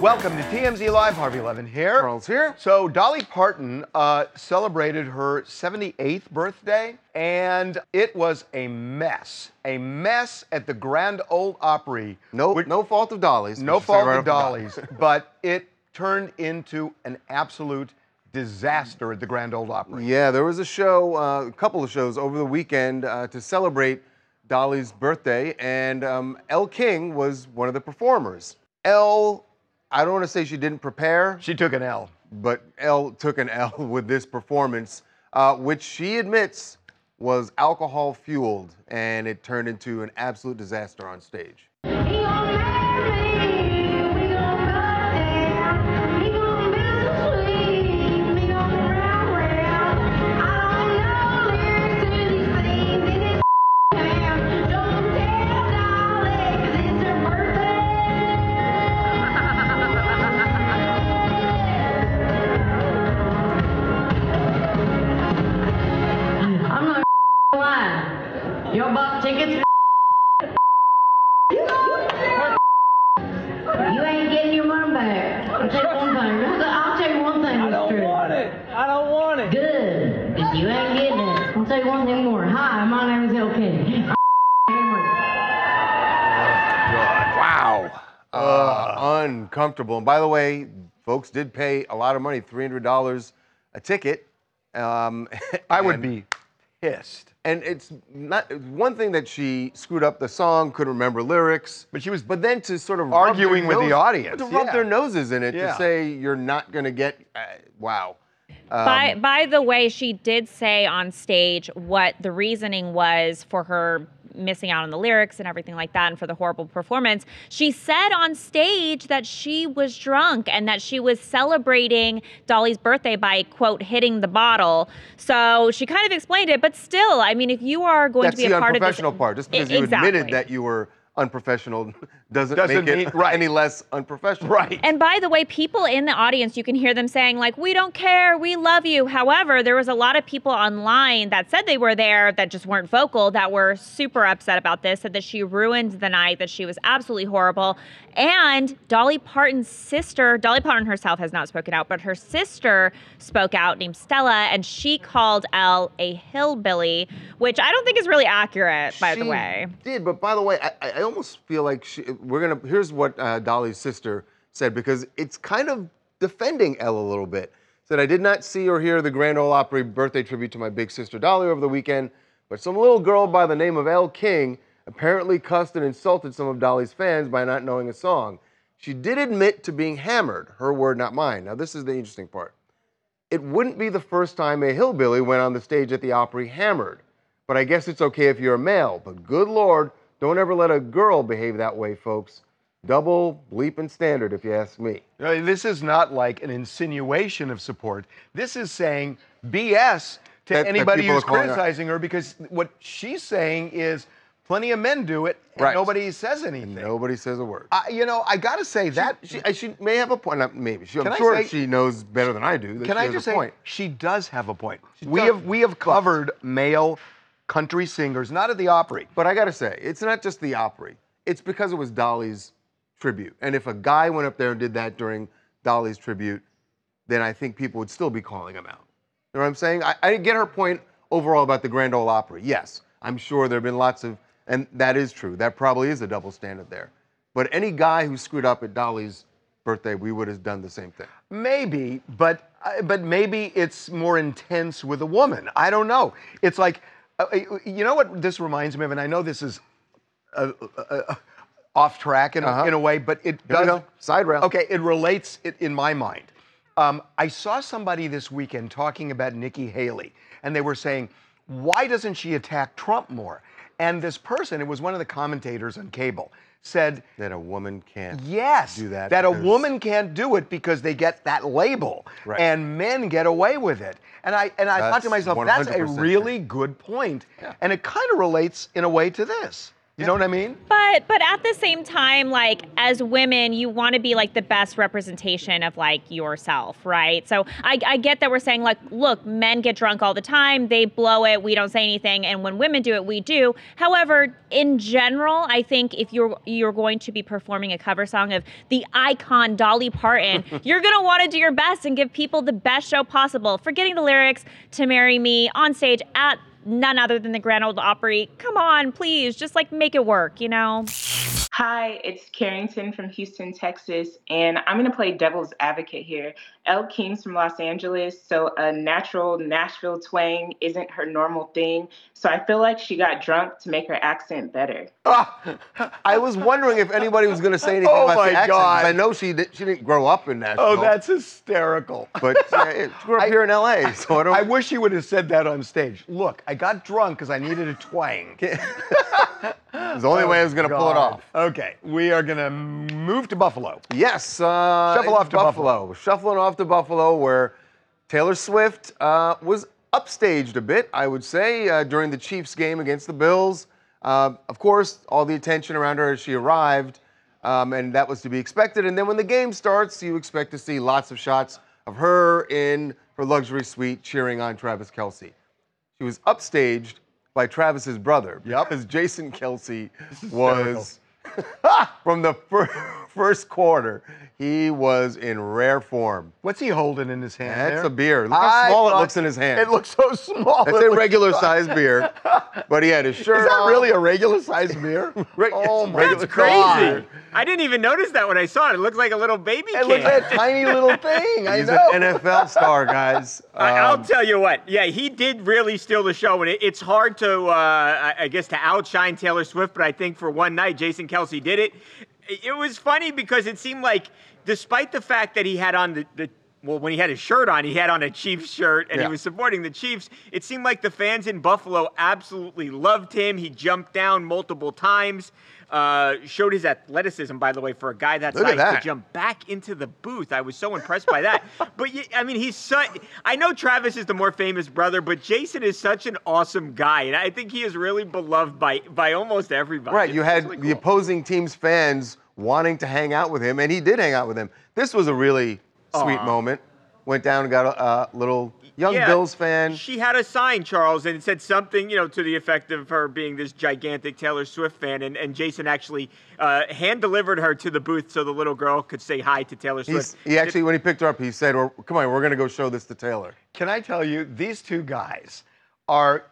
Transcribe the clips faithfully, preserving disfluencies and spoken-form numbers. Welcome to T M Z Live. Harvey Levin here. Charles here. So Dolly Parton uh, celebrated her seventy-eighth birthday, and it was a mess. A mess at the Grand Ole Opry. No, Which, no fault of Dolly's. No fault right of Dolly's, but it turned into an absolute disaster at the Grand Ole Opry. Yeah, there was a show, uh, a couple of shows over the weekend uh, to celebrate Dolly's birthday, and um, Elle King was one of the performers. Elle... I don't want to say she didn't prepare. She took an L. But Elle took an L with this performance, uh, which she admits was alcohol-fueled, and it turned into an absolute disaster on stage. Uncomfortable. And by the way, folks did pay a lot of money, three hundred dollars a ticket. Um, I would be pissed. And it's not one thing that she screwed up the song, couldn't remember lyrics. But she was but then to sort of arguing with nose, the audience. To rub yeah. their noses in it yeah. to say you're not going to get, uh, wow. Um, by, by the way, she did say on stage what the reasoning was for her missing out on the lyrics and everything like that, and for the horrible performance. She said on stage that she was drunk and that she was celebrating Dolly's birthday by, quote, hitting the bottle. So she kind of explained it, but still, I mean, if you are going That's to be a part of this... That's the unprofessional part. Just because it, you exactly. admitted that you were unprofessional doesn't, doesn't make it right. any less unprofessional. Right. And by the way, people in the audience, you can hear them saying, like, we don't care, we love you. However, there was a lot of people online that said they were there that just weren't vocal, that were super upset about this, said that she ruined the night, that she was absolutely horrible. And Dolly Parton's sister, Dolly Parton herself has not spoken out, but her sister spoke out, named Stella, and she called Elle a hillbilly, which I don't think is really accurate, by she the way. She did, but by the way, I, I I almost feel like she, we're gonna. Here's what uh, Dolly's sister said, because it's kind of defending Elle a little bit. Said, I did not see or hear the Grand Ole Opry birthday tribute to my big sister Dolly over the weekend, but some little girl by the name of Elle King apparently cussed and insulted some of Dolly's fans by not knowing a song. She did admit to being hammered. Her word, not mine. Now this is the interesting part. It wouldn't be the first time a hillbilly went on the stage at the Opry hammered, but I guess it's okay if you're a male. But good Lord. Don't ever let a girl behave that way, folks. Double bleeping standard, if you ask me. This is not like an insinuation of support. This is saying B S to that, anybody that who's criticizing her. her, because what she's saying is plenty of men do it, and right. nobody says anything. Nobody says a word. I, you know, I got to say that... She, she, she may have a point. Not maybe. She, I'm sure say, she knows better than I do that can she I has just a say, point. She does have a point. She we have, we have covered male... country singers, not at the Opry. But I gotta say, it's not just the Opry. It's because it was Dolly's tribute. And if a guy went up there and did that during Dolly's tribute, then I think people would still be calling him out. You know what I'm saying? I, I get her point overall about the Grand Ole Opry. Yes, I'm sure there have been lots of, and that is true. That probably is a double standard there. But any guy who screwed up at Dolly's birthday, we would have done the same thing. Maybe, but but maybe it's more intense with a woman. I don't know. It's like, you know what this reminds me of, and I know this is uh, uh, off track in, uh-huh. in a way, but it does... Side rail. Okay, it relates it, in my mind. Um, I saw somebody this weekend talking about Nikki Haley, and they were saying, why doesn't she attack Trump more? And this person, it was one of the commentators on cable, said that a woman can't yes, do that. That because... a woman can't do it because they get that label, right. and men get away with it. And I and I that's thought to myself, that's a really good point, yeah. and it kind of relates in a way to this. You know what I mean? But but at the same time, like, as women, you want to be like the best representation of like yourself, right? So I, I get that we're saying like, look, men get drunk all the time, they blow it, we don't say anything, and when women do it, we do. However, in general, I think if you're you're going to be performing a cover song of the icon Dolly Parton, you're gonna want to do your best and give people the best show possible. Forgetting the lyrics to "Marry Me" on stage at none other than the Grand Ole Opry. Come on, please, just like make it work, you know? Hi, it's Carrington from Houston, Texas, and I'm gonna play devil's advocate here. Elle King's from Los Angeles, so a natural Nashville twang isn't her normal thing, so I feel like she got drunk to make her accent better. Oh, I was wondering if anybody was gonna say anything oh about my the accent. God. I know she, did, she didn't grow up in Nashville. Oh, that's hysterical. But yeah, she grew up I, here in L A, so I don't... I wish she would have said that on stage. Look, I got drunk because I needed a twang. It's the only oh way I was going to pull it off. Okay, we are going to move to Buffalo. Yes. Uh, Shuffle off to Buffalo. Buffalo. Shuffling off to Buffalo, where Taylor Swift uh, was upstaged a bit, I would say, uh, during the Chiefs game against the Bills. Uh, of course, all the attention around her as she arrived, um, and that was to be expected. And then when the game starts, you expect to see lots of shots of her in her luxury suite cheering on Travis Kelce. She was upstaged by Travis's brother, yep. because Jason Kelce was, from the fir first quarter, he was in rare form. What's he holding in his hand? That's there? a beer. Look how I small it looks in his hand. It looks so small. It's it a regular-sized so... beer, but he had his shirt on. Is that on. really a regular-sized beer? Re oh, my God. That's crazy. I didn't even notice that when I saw it. It looked like a little baby It looks like a tiny little thing. I He's know. He's an N F L star, guys. Um, I'll tell you what. Yeah, he did really steal the show. And it, it's hard to, uh, I guess, to outshine Taylor Swift. But I think for one night, Jason Kelce did it. It was funny because it seemed like, despite the fact that he had on the, the well, when he had his shirt on, he had on a Chiefs shirt, and yeah. he was supporting the Chiefs, it seemed like the fans in Buffalo absolutely loved him. He jumped down multiple times. Uh, showed his athleticism, by the way, for a guy that size that. to jump back into the booth. I was so impressed by that. But, I mean, he's such... I know Travis is the more famous brother, but Jason is such an awesome guy, and I think he is really beloved by, by almost everybody. Right, it's you had really cool. the opposing team's fans wanting to hang out with him, and he did hang out with him. This was a really sweet Aww. moment. Went down and got a uh, little... Young yeah, Bills fan. She had a sign, Charles, and it said something, you know, to the effect of her being this gigantic Taylor Swift fan. And, and Jason actually uh, hand-delivered her to the booth so the little girl could say hi to Taylor Swift. He's, he actually, it, when he picked her up, he said, well, come on, we're going to go show this to Taylor. Can I tell you, these two guys are,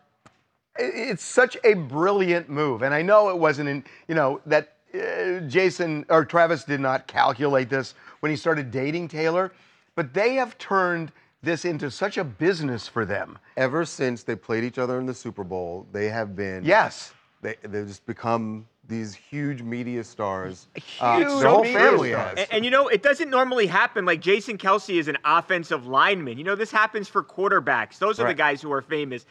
it's such a brilliant move. And I know it wasn't in, you know, that uh, Jason or Travis did not calculate this when he started dating Taylor, but they have turned this into such a business for them. Ever since they played each other in the Super Bowl, they have been... Yes. They, they've just become these huge media stars. Huge uh, their whole family has. And, and you know, it doesn't normally happen. Like, Jason Kelce is an offensive lineman. You know, this happens for quarterbacks. Those are right. the guys who are famous.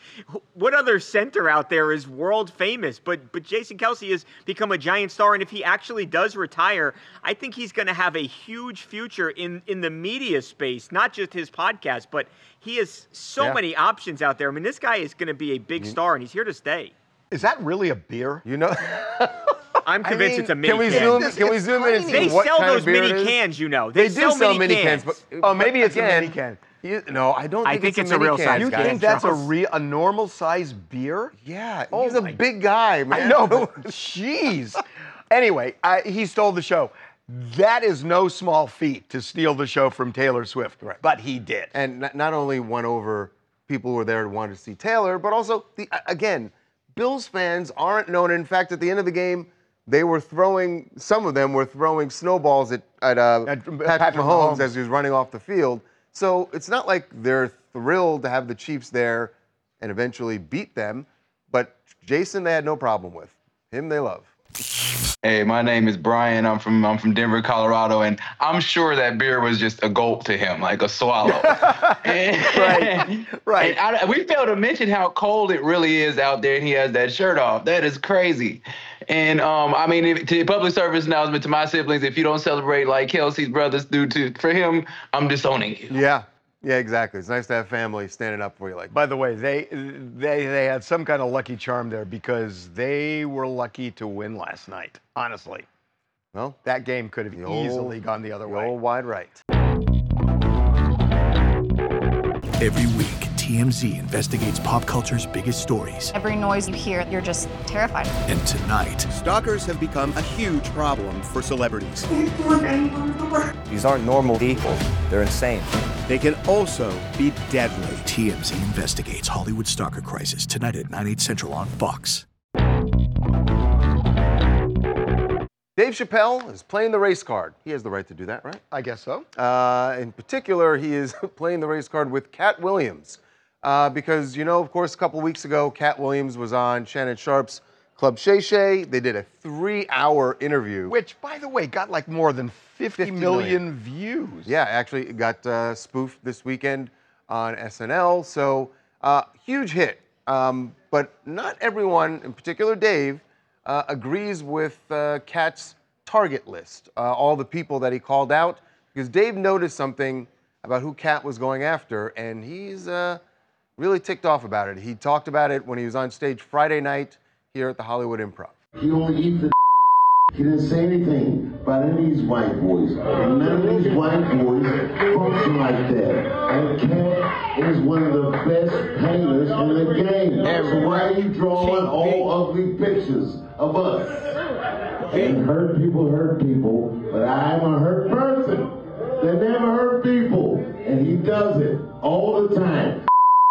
What other center out there is world famous? But but Jason Kelce has become a giant star, and if he actually does retire, I think he's going to have a huge future in, in the media space, not just his podcast, but he has so yeah. many options out there. I mean, this guy is going to be a big mm-hmm. star, and he's here to stay. Is that really a beer? You know, I'm convinced I mean, it's a mini can. We can. Zoom, this, can we zoom tiny. in and see they what kind of beer They sell those mini cans, you know. They, they do sell, sell mini cans. cans but, oh, maybe it's again, a mini can. You, no, I don't think, I think it's, it's a, a real can. size. You guy, think that's a, re a normal size beer? Yeah, oh, he's a big guy, man. I know, but jeez. Anyway, I, he stole the show. That is no small feat to steal the show from Taylor Swift, right. but he did. And not, not only won over people who were there and wanted to see Taylor, but also, the, again, Bills fans aren't known. In fact, at the end of the game, they were throwing, some of them were throwing snowballs at, at, uh, at Patrick, Patrick Mahomes, Mahomes as he was running off the field. So it's not like they're thrilled to have the Chiefs there and eventually beat them. But Jason, they had no problem with. Him they love. Hey, my name is Brian. I'm from I'm from Denver, Colorado, and I'm sure that beer was just a gulp to him, like a swallow. Right, right. And I, we failed to mention how cold it really is out there, and he has that shirt off. That is crazy. And um, I mean, if, to public service announcement to my siblings: if you don't celebrate like Kelce's brothers do to for him, I'm disowning you. Yeah. Yeah, exactly. It's nice to have family standing up for you. Like, by the way, they they they had some kind of lucky charm there because they were lucky to win last night. Honestly, well, that game could have easily old, gone the other the way. Old wide right. Every week, T M Z investigates pop culture's biggest stories. Every noise you hear, you're just terrified. And tonight, stalkers have become a huge problem for celebrities. These aren't normal people; they're insane. They can also be deadly. T M Z investigates Hollywood stalker crisis tonight at nine, eight central on Fox. Dave Chappelle is playing the race card. He has the right to do that, right? I guess so. Uh, in particular, he is playing the race card with Kat Williams. Uh, because, you know, of course, a couple weeks ago, Kat Williams was on Shannon Sharp's Club Shay Shay. They did a three hour interview. Which, by the way, got like more than fifty million views. Yeah, actually, it got uh, spoofed this weekend on S N L. So, uh, huge hit. Um, but not everyone, in particular Dave, uh, agrees with uh, Kat's target list. Uh, all the people that he called out. Because Dave noticed something about who Kat was going after, and he's uh, really ticked off about it. He talked about it when he was on stage Friday night here at the Hollywood Improv. He only eats the He didn't say anything about any of these white boys. None of these white boys function like that. And Kat is one of the best painters in the game. So why are you drawing all ugly pictures of us? And hurt people hurt people, but I'm a hurt person that never hurt people. And he does it all the time.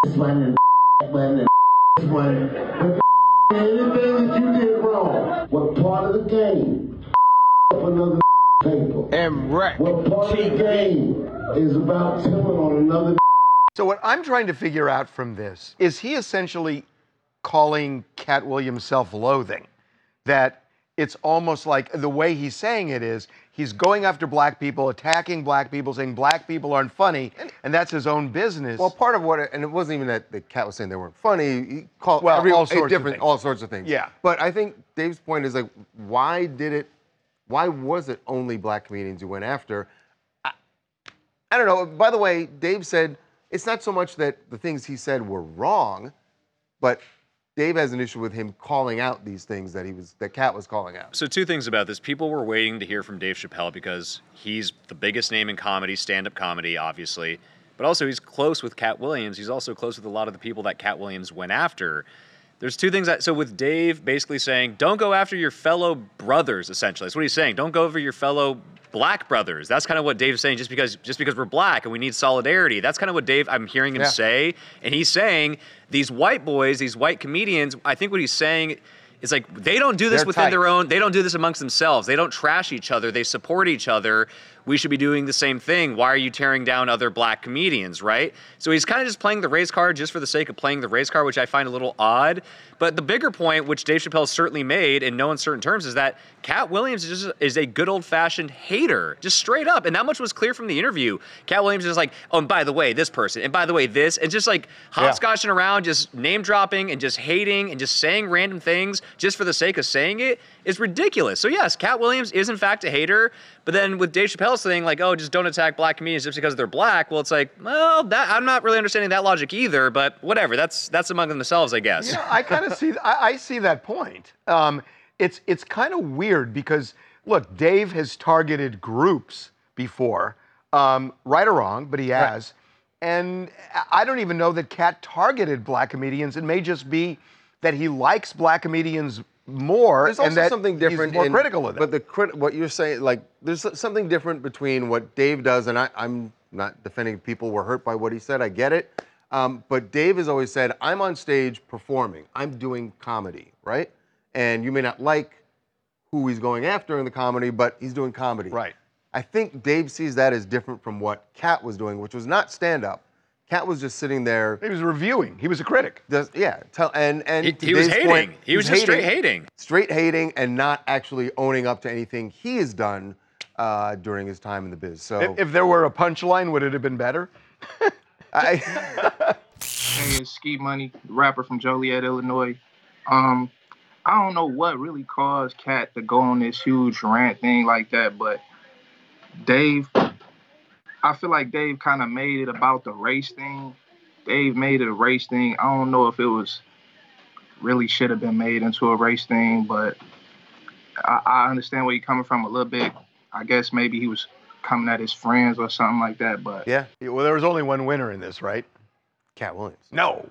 This one and that one and this one. Anything that you did wrong was part of the game. Up another paper. And wreck. What part Cheap. of the game is about telling on another. So what I'm trying to figure out from this is he essentially calling Kat Williams self-loathing. That it's almost like the way he's saying it is he's going after black people, attacking black people, saying black people aren't funny, and that's his own business. Well, part of what, it, and it wasn't even that the Kat was saying they weren't funny. He called well, every, all sorts different, of things. all sorts of things. Yeah. But I think Dave's point is like, why did it? Why was it only black comedians you went after? I, I don't know. By the way, Dave said it's not so much that the things he said were wrong, but Dave has an issue with him calling out these things that he was, that Kat was calling out. So two things about this. People were waiting to hear from Dave Chappelle because he's the biggest name in comedy, stand-up comedy, obviously. But also he's close with Kat Williams. He's also close with a lot of the people that Kat Williams went after. There's two things. That, so with Dave basically saying, don't go after your fellow brothers, essentially. That's what he's saying. Don't go over your fellow black brothers. That's kind of what Dave's saying. Just because, just because we're black and we need solidarity. That's kind of what Dave, I'm hearing him yeah. say. And he's saying, these white boys, these white comedians, I think what he's saying is like, they don't do this They're within tight. their own, they don't do this amongst themselves. They don't trash each other. They support each other. We should be doing the same thing. Why are you tearing down other black comedians, right? So he's kind of just playing the race card just for the sake of playing the race card, which I find a little odd. But the bigger point, which Dave Chappelle certainly made in no uncertain terms, is that Kat Williams is, just, is a good old-fashioned hater, just straight up. And that much was clear from the interview. Kat Williams is like, oh, and by the way, this person, and by the way, this, and just like hopscotching yeah. around, just name-dropping and just hating and just saying random things just for the sake of saying it is ridiculous. So yes, Kat Williams is in fact a hater, but then with Dave Chappelle's thing, like, oh, just don't attack black comedians just because they're black. Well, it's like, well, that, I'm not really understanding that logic either, but whatever, that's that's among themselves, I guess. Yeah, I kind of see, I, I see that point. Um, it's it's kind of weird because, look, Dave has targeted groups before, um, right or wrong, but he has. Right. And I don't even know that Kat targeted black comedians. It may just be that he likes black comedians more, there's also and that something different he's more in, critical of it. But the crit, what you're saying, like, there's something different between what Dave does, and I, I'm not defending people were hurt by what he said, I get it. Um, but Dave has always said, I'm on stage performing, I'm doing comedy, right? And you may not like who he's going after in the comedy, but he's doing comedy. Right. I think Dave sees that as different from what Kat was doing, which was not stand-up. Kat was just sitting there. He was reviewing. He was a critic. Does, yeah. Tell, and and he, he was hating. Point, he was just hating, straight hating. Straight hating and not actually owning up to anything he has done uh, during his time in the biz. So if, if there were a punchline, would it have been better? I Ski Money, rapper from Joliet, Illinois. Um, I don't know what really caused Kat to go on this huge rant thing like that, but Dave. I feel like Dave kind of made it about the race thing. Dave made it a race thing. I don't know if it was really should have been made into a race thing, but I, I understand where you're coming from a little bit. I guess maybe he was coming at his friends or something like that, but... Yeah. Well, there was only one winner in this, right? Kat Williams. No.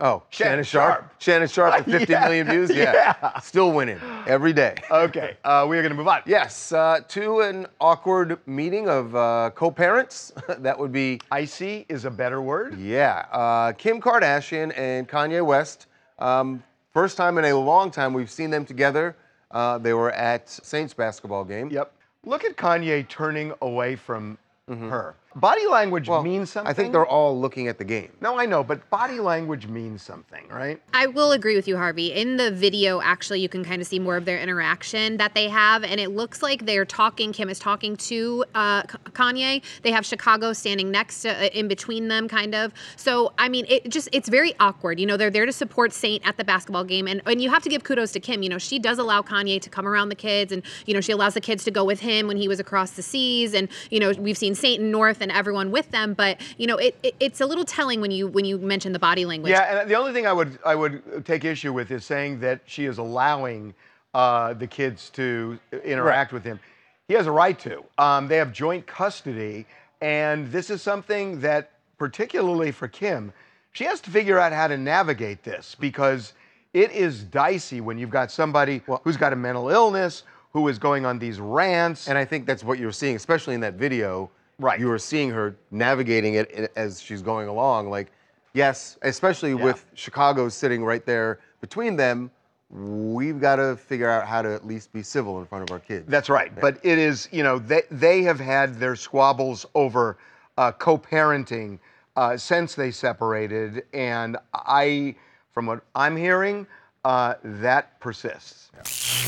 Oh, Shannon, Shannon Sharp. Sharp. Shannon Sharp with fifty yeah. million views? Yeah. yeah. Still winning every day. Okay, uh, we are going to move on. Yes, uh, to an awkward meeting of uh, co-parents. That would be... Icy is a better word. Yeah. Uh, Kim Kardashian and Kanye West. Um, first time in a long time we've seen them together. Uh, they were at Saint's basketball game. Yep. Look at Kanye turning away from... Mm-hmm. Her. Body language well, means something. I think they're all looking at the game. No, I know, but body language means something, right? I will agree with you, Harvey. In the video, actually, you can kind of see more of their interaction that they have, and it looks like they're talking, Kim is talking to uh, Kanye. They have Chicago standing next to, uh, in between them, kind of. So, I mean, it just, it's very awkward. You know, they're there to support Saint at the basketball game, and, and you have to give kudos to Kim. You know, she does allow Kanye to come around the kids, and, you know, she allows the kids to go with him when he was across the seas, and, you know, we've seen Saint and North and everyone with them, but you know it, it it's a little telling when you when you mention the body language. Yeah, and the only thing I would I would take issue with is saying that she is allowing uh, the kids to interact right. with him. He has a right to. Um, they have joint custody, and this is something that particularly for Kim, she has to figure out how to navigate this because it is dicey when you've got somebody well, who's got a mental illness, who is going on these rants. And I think that's what you're seeing, especially in that video. Right. You were seeing her navigating it as she's going along. Like, yes, especially yeah. with Chicago sitting right there between them, we've got to figure out how to at least be civil in front of our kids. That's right. Yeah. But it is, you know, they, they have had their squabbles over uh, co-parenting uh, since they separated. And I, from what I'm hearing, uh, that persists.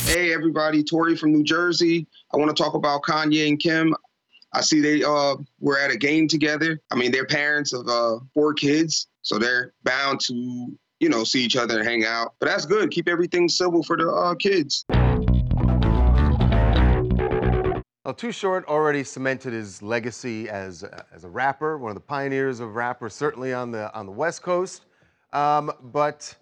Yeah. Hey, everybody. Tori from New Jersey. I want to talk about Kanye and Kim. I see they uh, were at a game together. I mean, they're parents of uh, four kids, so they're bound to, you know, see each other and hang out. But that's good. Keep everything civil for the uh, kids. Well, Too Short already cemented his legacy as uh, as a rapper, one of the pioneers of rapper, certainly on the on the West Coast. Um, but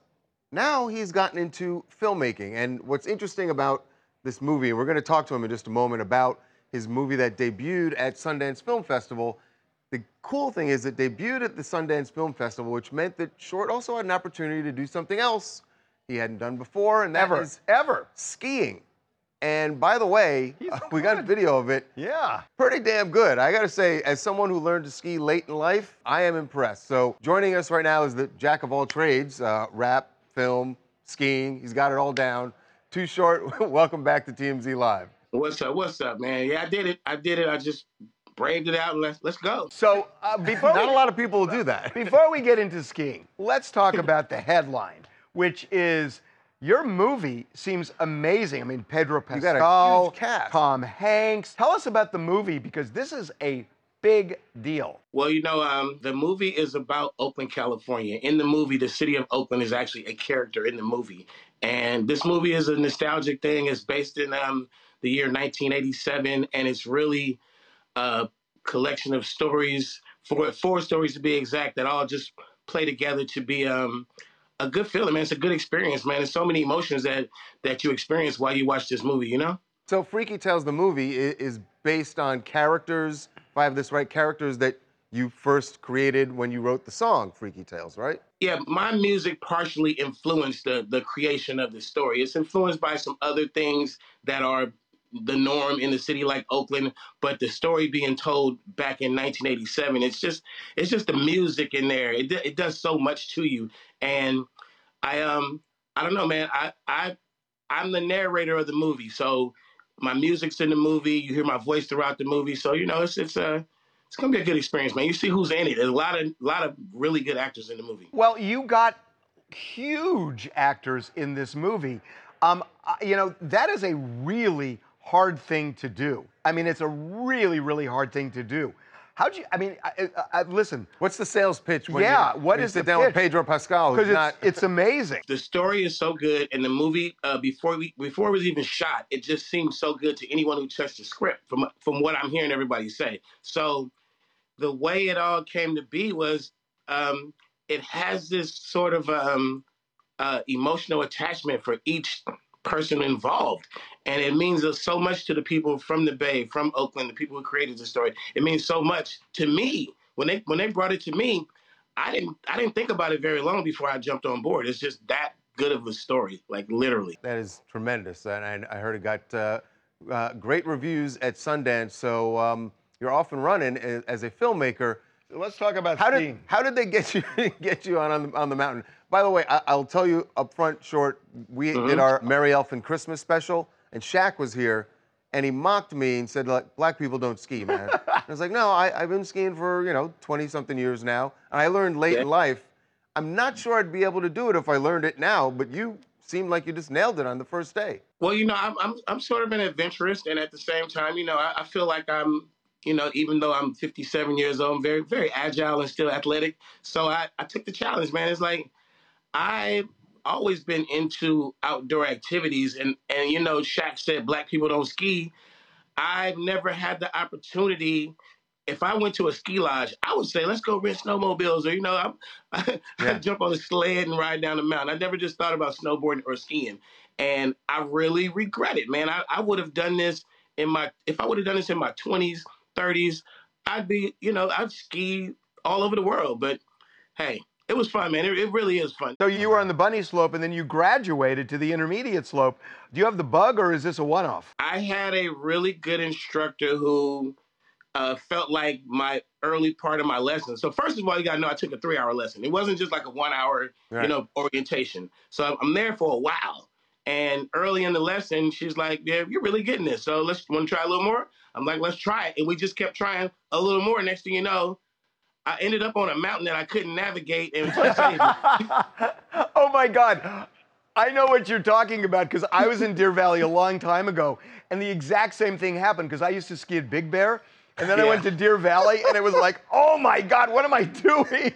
now he's gotten into filmmaking, and what's interesting about this movie, and we're going to talk to him in just a moment about his movie that debuted at Sundance Film Festival. The cool thing is it debuted at the Sundance Film Festival, which meant that Short also had an opportunity to do something else he hadn't done before, and that ever, is ever skiing. And by the way, uh, we got a video of it. Yeah. Pretty damn good. I gotta say, as someone who learned to ski late in life, I am impressed. So joining us right now is the jack of all trades, uh, rap, film, skiing. He's got it all down. Too Short, welcome back to T M Z Live. What's up? What's up, man? Yeah, I did it. I did it. I just braved it out and let's let's go. So, uh, before not we, a lot of people will do that. Before we get into skiing, let's talk about the headline, which is your movie seems amazing. I mean, Pedro Pascal, you got a huge cast. Tom Hanks. Tell us about the movie because this is a big deal. Well, you know, um, the movie is about Oakland, California. In the movie, the city of Oakland is actually a character in the movie, and this movie is a nostalgic thing. It's based in um. the year nineteen eighty-seven, and it's really a collection of stories, four, four stories to be exact, that all just play together to be um, a good feeling, man. It's a good experience, man. There's so many emotions that, that you experience while you watch this movie, you know? So Freaky Tales, the movie, is based on characters, if I have this right, characters that you first created when you wrote the song, Freaky Tales, right? Yeah, my music partially influenced the, the creation of the story. It's influenced by some other things that are the norm in the city like Oakland, but the story being told back in nineteen eighty-seven, it's just it's just the music in there. It, it does so much to you. And I um I don't know, man. I I I'm the narrator of the movie, so my music's in the movie. You hear my voice throughout the movie, so you know it's it's a it's gonna be a good experience, man. You see who's in it. There's a lot of, lot of really good actors in the movie. Well, you got huge actors in this movie. Um, you know, that is a really hard thing to do. I mean, it's a really, really hard thing to do. How'd you, I mean, I, I, I, listen. What's the sales pitch? When yeah, you, what when is the pitch? You sit down with Pedro Pascal. Because it's, not... it's amazing. The story is so good, and the movie, uh, before we before it was even shot, it just seemed so good to anyone who touched the script, from, from what I'm hearing everybody say. So the way it all came to be was, um, it has this sort of um, uh, emotional attachment for each person involved, and it means so much to the people from the Bay, from Oakland, the people who created the story. It means so much to me. When they when they brought it to me, I didn't I didn't think about it very long before I jumped on board. It's just that good of a story, like literally. That is tremendous, and I, I heard it got uh, uh, great reviews at Sundance. So um, you're off and running as, as a filmmaker. So let's talk about how did, how did they get you get you on on the, on the mountain? By the way, I, I'll tell you up front, Short, we mm-hmm. did our Merry Elfin Christmas special, and Shaq was here, and he mocked me and said, like, black people don't ski, man. I was like, no, I, I've been skiing for, you know, twenty-something years now, and I learned late yeah. in life. I'm not sure I'd be able to do it if I learned it now, but you seemed like you just nailed it on the first day. Well, you know, I'm, I'm, I'm sort of an adventurist, and at the same time, you know, I, I feel like I'm... You know, even though I'm fifty-seven years old, I'm very, very agile and still athletic. So I, I took the challenge, man. It's like, I've always been into outdoor activities. And, and, you know, Shaq said black people don't ski. I've never had the opportunity. If I went to a ski lodge, I would say, let's go rent snowmobiles. Or, you know, I'm, I, yeah. I jump on a sled and ride down the mountain. I never just thought about snowboarding or skiing. And I really regret it, man. I, I would have done this in my, if I would have done this in my twenties, thirties, I'd be, you know, I'd ski all over the world. But hey, it was fun, man. It, it really is fun. So you were on the bunny slope, and then you graduated to the intermediate slope. Do you have the bug, or is this a one-off? I had a really good instructor who uh, felt like my early part of my lesson. So first of all, you got to know I took a three-hour lesson. It wasn't just like a one-hour, right. you know, orientation. So I'm there for a while. And early in the lesson, she's like, yeah, you're really getting this. So let's, want to try a little more? I'm like, let's try it. And we just kept trying a little more. Next thing you know, I ended up on a mountain that I couldn't navigate. And oh, my God. I know what you're talking about, because I was in Deer Valley a long time ago. And the exact same thing happened, because I used to ski at Big Bear. And then yeah. I went to Deer Valley, and it was like, oh, my God, what am I doing?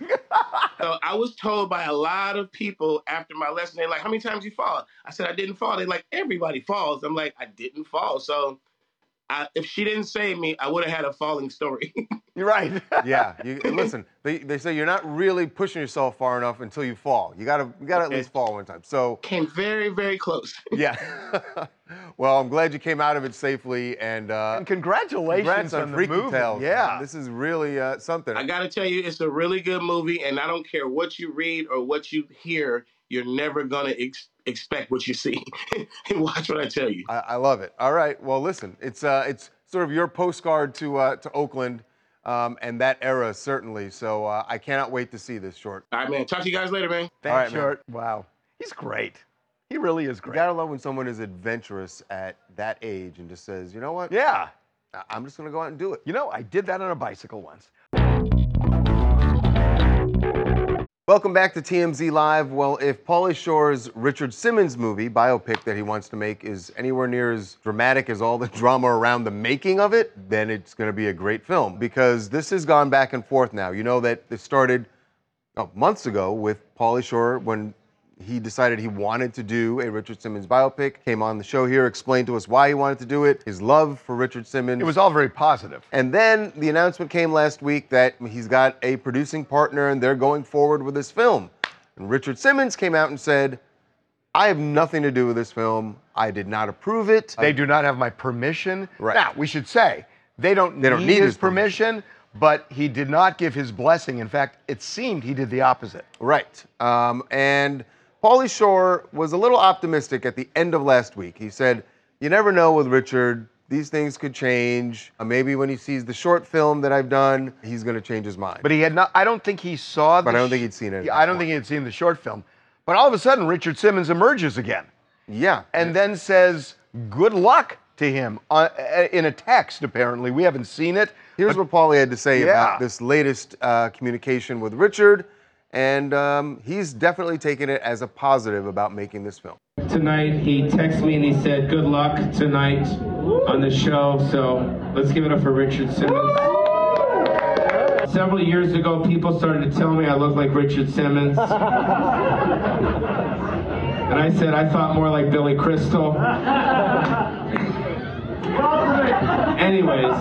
So I was told by a lot of people after my lesson, they're like, how many times you fall? I said, I didn't fall. They're like, everybody falls. I'm like, I didn't fall. So I, if she didn't save me, I would have had a falling story. You're right. Yeah. You, listen, they, they say you're not really pushing yourself far enough until you fall. You got to you gotta okay. at least fall one time. So came very, very close. Yeah. Well, I'm glad you came out of it safely, and uh, and congratulations congrats on, on the Freaky movie. Tales. Yeah, this is really uh, something. I gotta tell you, it's a really good movie, and I don't care what you read or what you hear, you're never gonna ex expect what you see. And watch what I tell you. I, I love it. All right, well, listen, it's uh, it's sort of your postcard to uh, to Oakland um, and that era certainly. So uh, I cannot wait to see this, Short. All right, man. Talk to you guys later, man. Thanks, right, Short. Man. Wow, he's great. He really is great. You gotta love when someone is adventurous at that age and just says, you know what? Yeah. I'm just gonna go out and do it. You know, I did that on a bicycle once. Welcome back to T M Z Live. Well, if Pauly Shore's Richard Simmons movie, biopic that he wants to make, is anywhere near as dramatic as all the drama around the making of it, then it's gonna be a great film, because this has gone back and forth now. You know that it started oh, months ago with Pauly Shore when he decided he wanted to do a Richard Simmons biopic, came on the show here, explained to us why he wanted to do it, his love for Richard Simmons. It was all very positive. And then the announcement came last week that he's got a producing partner and they're going forward with this film. And Richard Simmons came out and said, I have nothing to do with this film. I did not approve it. They I, do not have my permission. Right. Now, we should say, they don't, they need, don't need his, his permission. permission. But he did not give his blessing. In fact, it seemed he did the opposite. Right. Um, and... Pauly Shore was a little optimistic at the end of last week. He said, you never know with Richard, these things could change. Maybe when he sees the short film that I've done, he's gonna chanchange his mind. But he had not, I don't think he saw the- But I don't think he'd seen it. I don't think he'd seen the short film. But all of a sudden, Richard Simmons emerges again. Yeah. And then says, good luck, to him uh, in a text, apparently. We haven't seen it. Here's what Pauly had to say yeah. about this latest uh, communication with Richard, and um, he's definitely taken it as a positive about making this film. Tonight, he texted me and he said, good luck tonight on the show, so let's give it up for Richard Simmons. Several years ago, people started to tell me I look like Richard Simmons. And I said, I thought more like Billy Crystal. Anyways,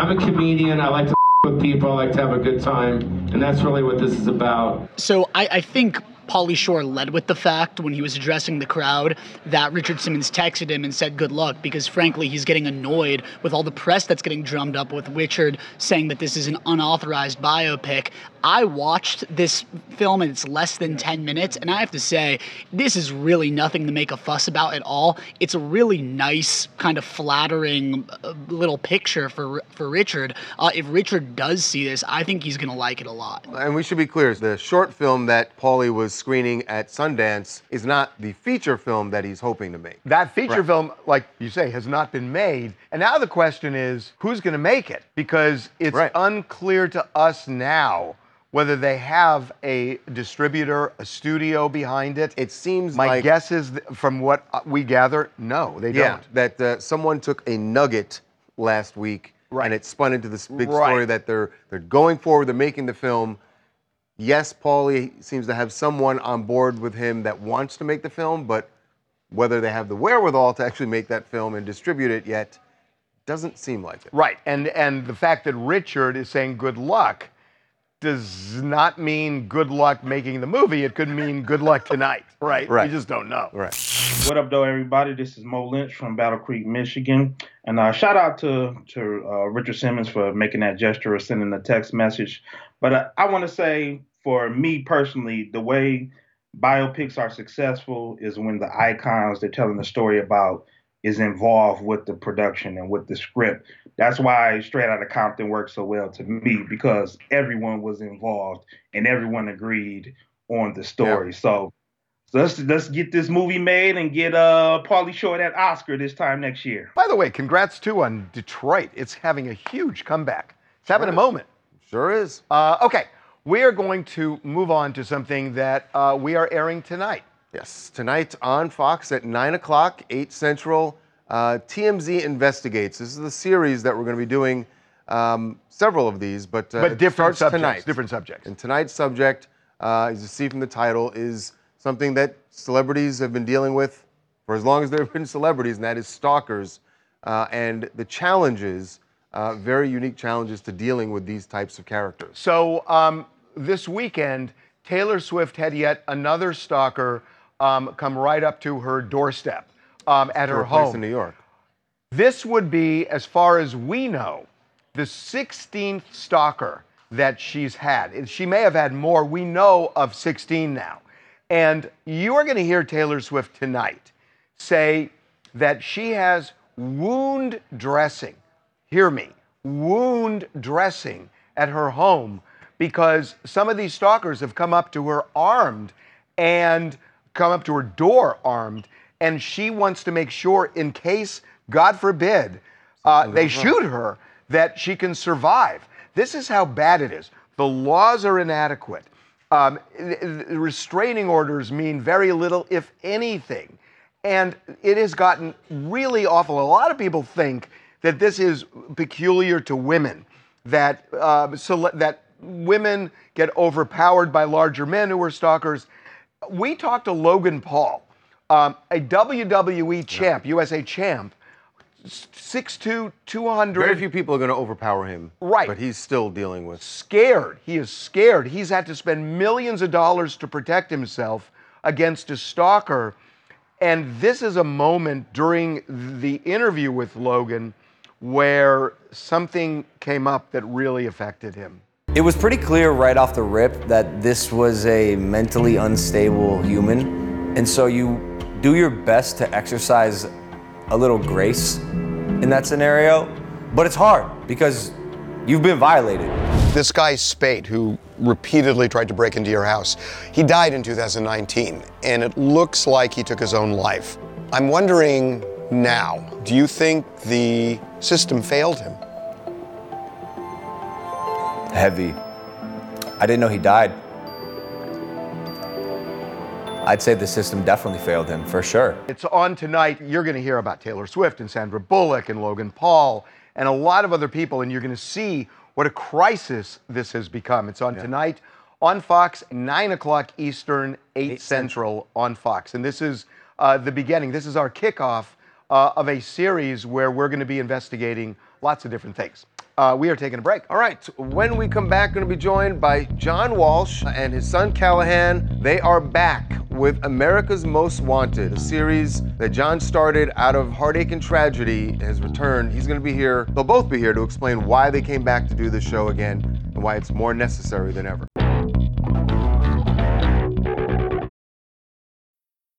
I'm a comedian. I like to f- with people. I like to have a good time. And that's really what this is about. So I, I think Pauly Shore led with the fact when he was addressing the crowd that Richard Simmons texted him and said good luck, because frankly, he's getting annoyed with all the press that's getting drummed up with Richard saying that this is an unauthorized biopic. I watched this film and it's less than ten minutes, and I have to say, this is really nothing to make a fuss about at all. It's a really nice, kind of flattering little picture for for Richard. Uh, if Richard does see this, I think he's going to like it a lot. And we should be clear, the short film that Pauly was screening at Sundance is not the feature film that he's hoping to make. That feature right. film, like you say, has not been made. And now the question is, who's going to make it? Because it's right. unclear to us now whether they have a distributor, a studio behind it. It seems My like... My guess is, th- from what we gather, no, they yeah, don't. That uh, someone took a nugget last week, right. and it spun into this big right. story that they're they're going forward, they're making the film. Yes, Pauly seems to have someone on board with him that wants to make the film, but whether they have the wherewithal to actually make that film and distribute it yet doesn't seem like it. Right, and and the fact that Richard is saying good luck does not mean good luck making the movie. It could mean good luck tonight, right? Right. We just don't know. Right. What up, though, everybody? This is Mo Lynch from Battle Creek, Michigan. And uh, shout out to, to uh, Richard Simmons for making that gesture or sending a text message. But uh, I want to say, for me personally, the way biopics are successful is when the icons they're telling the story about is involved with the production and with the script. That's why Straight Outta Compton worked so well to me, because everyone was involved and everyone agreed on the story. Yeah. So, so let's let's get this movie made and get uh, Pauly Shore that Oscar this time next year. By the way, congrats too on Detroit. It's having a huge comeback. It's having sure a moment. Sure is. Uh, okay, we are going to move on to something that uh, we are airing tonight. Yes, tonight on Fox at nine o'clock, eight Central, uh, T M Z Investigates. This is the series that we're going to be doing, um, several of these, but, uh, but different subjects, tonight. different subjects. And tonight's subject, uh, as you see from the title, is something that celebrities have been dealing with for as long as there have been celebrities, and that is stalkers, uh, and the challenges, uh, very unique challenges to dealing with these types of characters. So um, this weekend, Taylor Swift had yet another stalker Um, come right up to her doorstep um, at her, her home. Place in New York. This would be, as far as we know, the sixteenth stalker that she's had. She may have had more. We know of sixteen now. And you are going to hear Taylor Swift tonight say that she has wound dressing. Hear me. Wound dressing at her home, because some of these stalkers have come up to her armed and come up to her door armed, and she wants to make sure, in case, God forbid, uh, they shoot her, that she can survive. This is how bad it is. The laws are inadequate. Um, restraining orders mean very little, if anything. And it has gotten really awful. A lot of people think that this is peculiar to women, that, uh, so that women get overpowered by larger men who are stalkers. We talked to Logan Paul, um, a W W E champ, yeah. U S A champ, six two, two hundred. Very few people are going to overpower him. Right. But he's still dealing with... Scared. He is scared. He's had to spend millions of dollars to protect himself against a stalker. And this is a moment during the interview with Logan where something came up that really affected him. It was pretty clear right off the rip that this was a mentally unstable human. And so you do your best to exercise a little grace in that scenario, but it's hard because you've been violated. This guy Spate, who repeatedly tried to break into your house, he died in two thousand nineteen, and it looks like he took his own life. I'm wondering now. Do you think the system failed him? Heavy. I didn't know he died. I'd say the system definitely failed him, for sure. It's on tonight. You're going to hear about Taylor Swift and Sandra Bullock and Logan Paul and a lot of other people, and you're going to see what a crisis this has become. It's on yeah. tonight on Fox, nine o'clock Eastern, eight Central on Fox. And this is uh, the beginning. This is our kickoff uh, of a series where we're going to be investigating lots of different things. Uh, we are taking a break. All right, when we come back, we're going to be joined by John Walsh and his son Callahan. They are back with America's Most Wanted, a series that John started out of heartache and tragedy has returned. He's going to be here. They'll both be here to explain why they came back to do this show again and why it's more necessary than ever.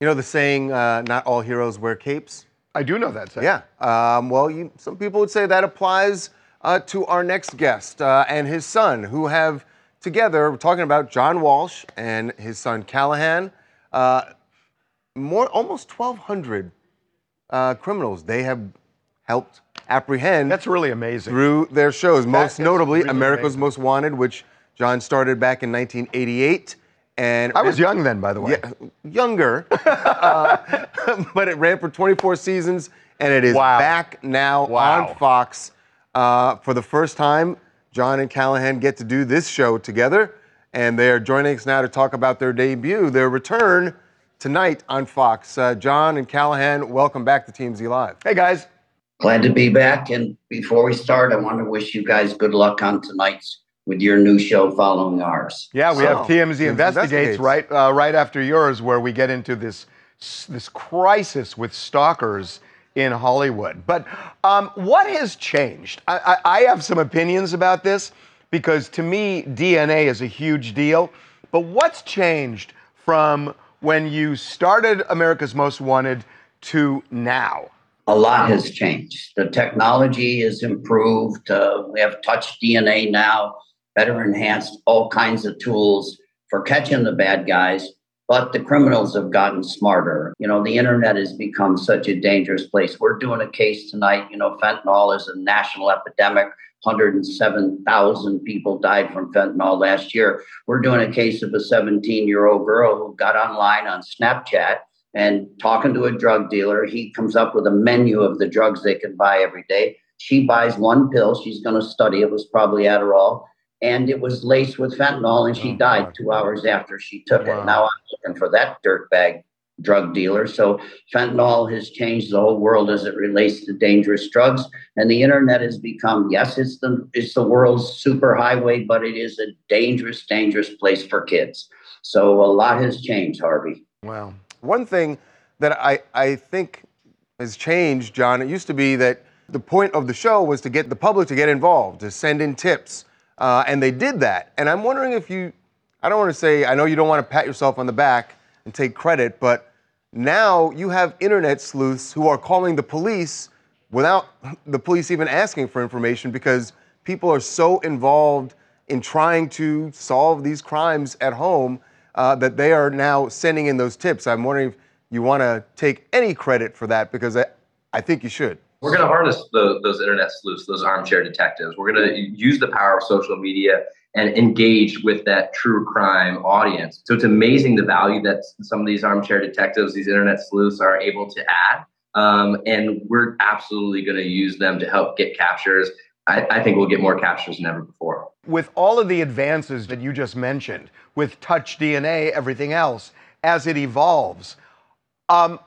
You know the saying, uh, not all heroes wear capes? I do know that saying. Yeah. Um, well, you, some people would say that applies uh, to our next guest uh, and his son, who have together, we're talking about John Walsh and his son Callahan, uh, more, almost twelve hundred uh, criminals they have helped apprehend. That's really amazing. Through their shows, that most notably really America's amazing. Most Wanted, which John started back in nineteen eighty-eight. And I was ran, young then, by the way. Yeah, younger. uh, but it ran for twenty-four seasons, and it is wow. back now wow. on Fox. Uh, for the first time, John and Callahan get to do this show together, and they are joining us now to talk about their debut, their return tonight on Fox. Uh, John and Callahan, welcome back to T M Z Live. Hey, guys. Glad to be back. And before we start, I want to wish you guys good luck on tonight's with your new show following ours. Yeah, we so, have T M Z Investigates right uh, right after yours, where we get into this this crisis with stalkers in Hollywood. But um, what has changed? I, I, I have some opinions about this, because to me, D N A is a huge deal. But what's changed from when you started America's Most Wanted to now? A lot has changed. The technology has improved. Uh, we have touch D N A now, better enhanced, all kinds of tools for catching the bad guys, but the criminals have gotten smarter. You know, the internet has become such a dangerous place. We're doing a case tonight, you know, fentanyl is a national epidemic. one hundred seven thousand people died from fentanyl last year. We're doing a case of a seventeen-year-old girl who got online on Snapchat and talking to a drug dealer. He comes up with a menu of the drugs they can buy every day. She buys one pill. She's going to study. It was probably Adderall. And it was laced with fentanyl, and she oh, died God. two hours after she took wow. it. Now I'm looking for that dirtbag drug dealer. So fentanyl has changed the whole world as it relates to dangerous drugs. And the internet has become, yes, it's the, it's the world's superhighway, but it is a dangerous, dangerous place for kids. So a lot has changed, Harvey. Wow. One thing that I, I think has changed, John, it used to be that the point of the show was to get the public to get involved, to send in tips. Uh, and they did that. And I'm wondering if you, I don't want to say, I know you don't want to pat yourself on the back and take credit, but now you have internet sleuths who are calling the police without the police even asking for information, because people are so involved in trying to solve these crimes at home Uh, that they are now sending in those tips. I'm wondering if you want to take any credit for that, because I, I think you should. We're going to harness the, those internet sleuths, those armchair detectives. We're going to use the power of social media and engage with that true crime audience. So it's amazing the value that some of these armchair detectives, these internet sleuths are able to add. Um, and we're absolutely going to use them to help get captures. I, I think we'll get more captures than ever before. With all of the advances that you just mentioned, with touch D N A, everything else, as it evolves, um,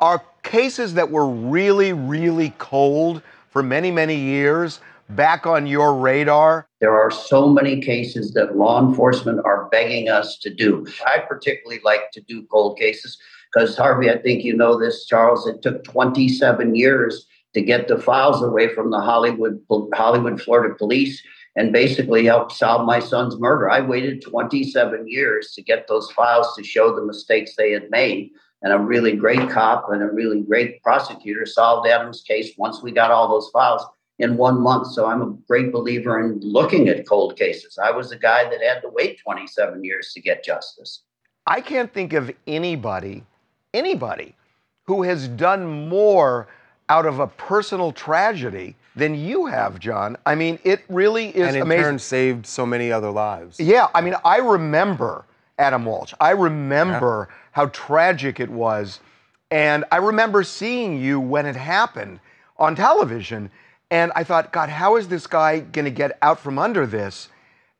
are cases that were really, really cold for many, many years back on your radar? There are so many cases that law enforcement are begging us to do. I particularly like to do cold cases because, Harvey, I think you know this, Charles, it took twenty-seven years to get the files away from the Hollywood, Hollywood, Florida police and basically helped solve my son's murder. I waited twenty-seven years to get those files to show the mistakes they had made. And a really great cop and a really great prosecutor solved Adam's case once we got all those files in one month. So I'm a great believer in looking at cold cases. I was a guy that had to wait twenty-seven years to get justice. I can't think of anybody, anybody who has done more out of a personal tragedy than you have, John. I mean, it really is amazing. And in turn saved so many other lives. Yeah, I mean, I remember Adam Walsh. I remember yeah. how tragic it was. And I remember seeing you when it happened on television. And I thought, God, how is this guy gonna get out from under this?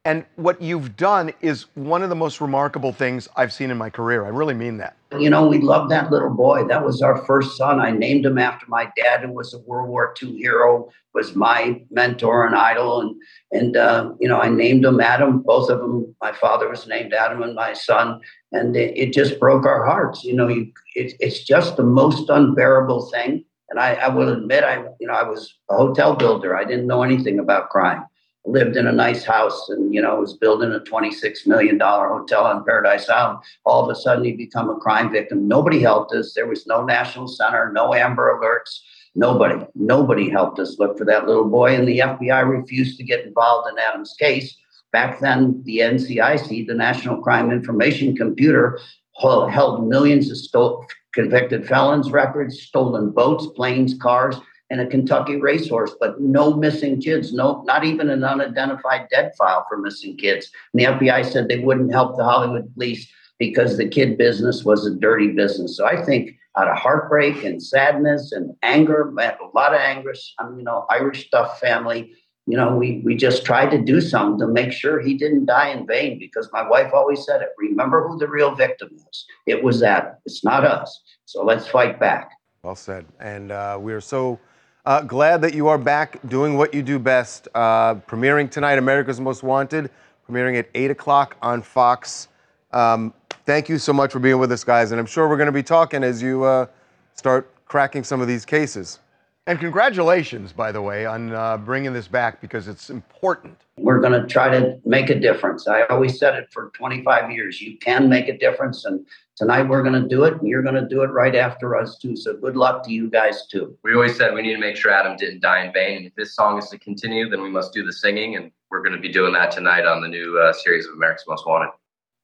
And what you've done is one of the most remarkable things I've seen in my career. I really mean that. You know, we love that little boy. That was our first son. I named him after my dad, who was a World War Two hero, was my mentor and idol. And, and uh, you know, I named him Adam. Both of them, my father was named Adam and my son. And it, it just broke our hearts. You know, you, it, it's just the most unbearable thing. And I, I will admit, I you know, I was a hotel builder. I didn't know anything about crime. I lived in a nice house and, you know, was building a twenty-six million dollars hotel on Paradise Island. All of a sudden, you become a crime victim. Nobody helped us. There was no national center, no Amber Alerts. Nobody, nobody helped us look for that little boy. And the F B I refused to get involved in Adam's case. Back then, the N C I C, the National Crime Information Computer, held millions of stolen convicted felons records, stolen boats, planes, cars, and a Kentucky racehorse, but no missing kids, no, not even an unidentified dead file for missing kids. And the F B I said they wouldn't help the Hollywood police because the kid business was a dirty business. So I think out of heartbreak and sadness and anger, a lot of anger, you know, Irish stuff family, you know, we, we just tried to do something to make sure he didn't die in vain, because my wife always said it, remember who the real victim is. It was Adam. It's not us. So let's fight back. Well said. And uh, we are so uh, glad that you are back doing what you do best. Uh, premiering tonight, America's Most Wanted, premiering at eight o'clock on Fox. Um, thank you so much for being with us, guys. And I'm sure we're going to be talking as you uh, start cracking some of these cases. And congratulations, by the way, on uh, bringing this back, because it's important. We're going to try to make a difference. I always said it for twenty-five years. You can make a difference. And tonight we're going to do it. And you're going to do it right after us, too. So good luck to you guys, too. We always said we need to make sure Adam didn't die in vain. And if this song is to continue, then we must do the singing. And we're going to be doing that tonight on the new uh, series of America's Most Wanted.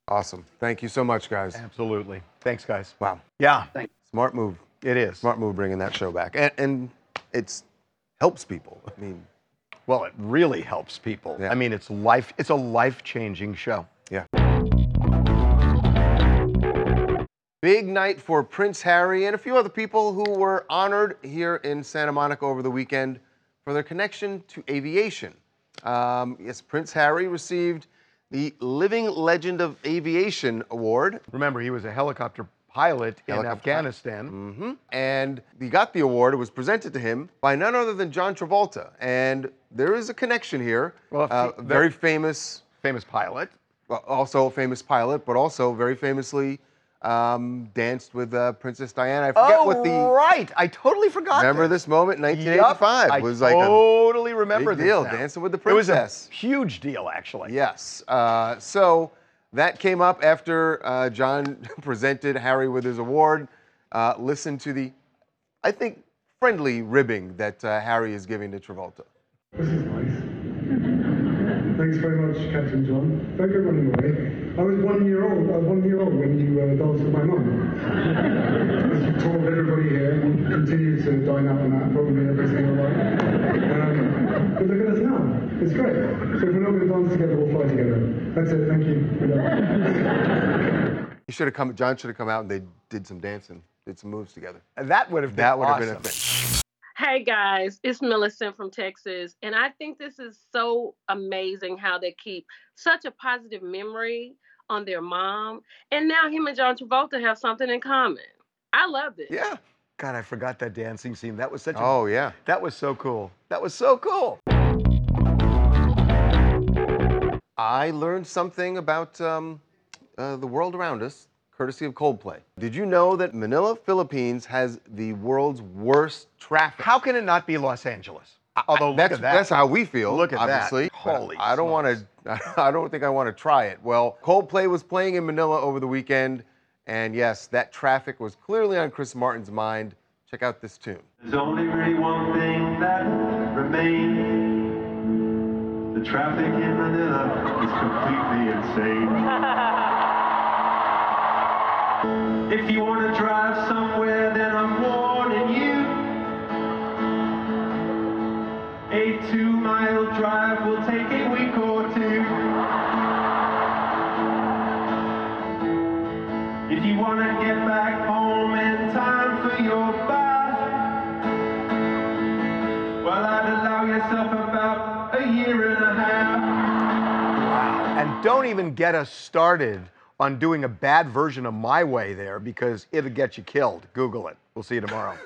Awesome. Thank you so much, guys. Absolutely. Thanks, guys. Wow. Yeah. Thanks. Smart move. It is. Smart move bringing that show back. And... and It helps people. I mean, well, it really helps people. Yeah. I mean, it's life. It's a life-changing show. Yeah. Big night for Prince Harry and a few other people who were honored here in Santa Monica over the weekend for their connection to aviation. Um, yes, Prince Harry received the Living Legend of Aviation Award. Remember, he was a helicopter pilot in Helicopter. Afghanistan. Mm-hmm. And he got the award. It was presented to him by none other than John Travolta. And there is a connection here. Well, uh, he, very famous. Famous pilot. Also a famous pilot, but also very famously um, danced with uh, Princess Diana. I forget oh, what the... Oh, right. I totally forgot Remember this, this moment? nineteen eighty-five. Yep, was I like totally a remember this deal, now. Dancing with the princess. It was a huge deal, actually. Yes. Uh, so... That came up after uh, John presented Harry with his award. Uh, listen to the, I think, friendly ribbing that uh, Harry is giving to Travolta. This is nice. Thanks very much, Captain John. Don't go running away. I was one year old. I was one year old when you uh, danced with my mum. As you told everybody here, we'll continue to dine out on that probably every single night. Um, but look at us now. It's great. So if we're not going to dance together, we'll fly together. That's it. Thank you. He should have come. John should have come out and they did some dancing, did some moves together. And that would have been that would awesome. have been a thing. Hey guys, it's Millicent from Texas, and I think this is so amazing how they keep such a positive memory on their mom, and now him and John Travolta have something in common. I love it. Yeah. God, I forgot that dancing scene. That was such. Oh a, yeah. That was so cool. That was so cool. I learned something about um, uh, the world around us, courtesy of Coldplay. Did you know that Manila, Philippines has the world's worst traffic? How can it not be Los Angeles? Although, I, look that's, at that. That's how we feel, look at obviously. That. Holy I don't want to, I don't think I want to try it. Well, Coldplay was playing in Manila over the weekend, and yes, that traffic was clearly on Chris Martin's mind. Check out this tune. There's only really one thing that remains. The traffic in Manila is completely insane. If you want to drive somewhere, then I'm warning you. A two-mile drive will take a week or two. If you want to get back home in time for your bath, well, I'd allow yourself about a year and a half. Wow. And don't even get us started on doing a bad version of My Way there, because it'll get you killed. Google it. We'll see you tomorrow.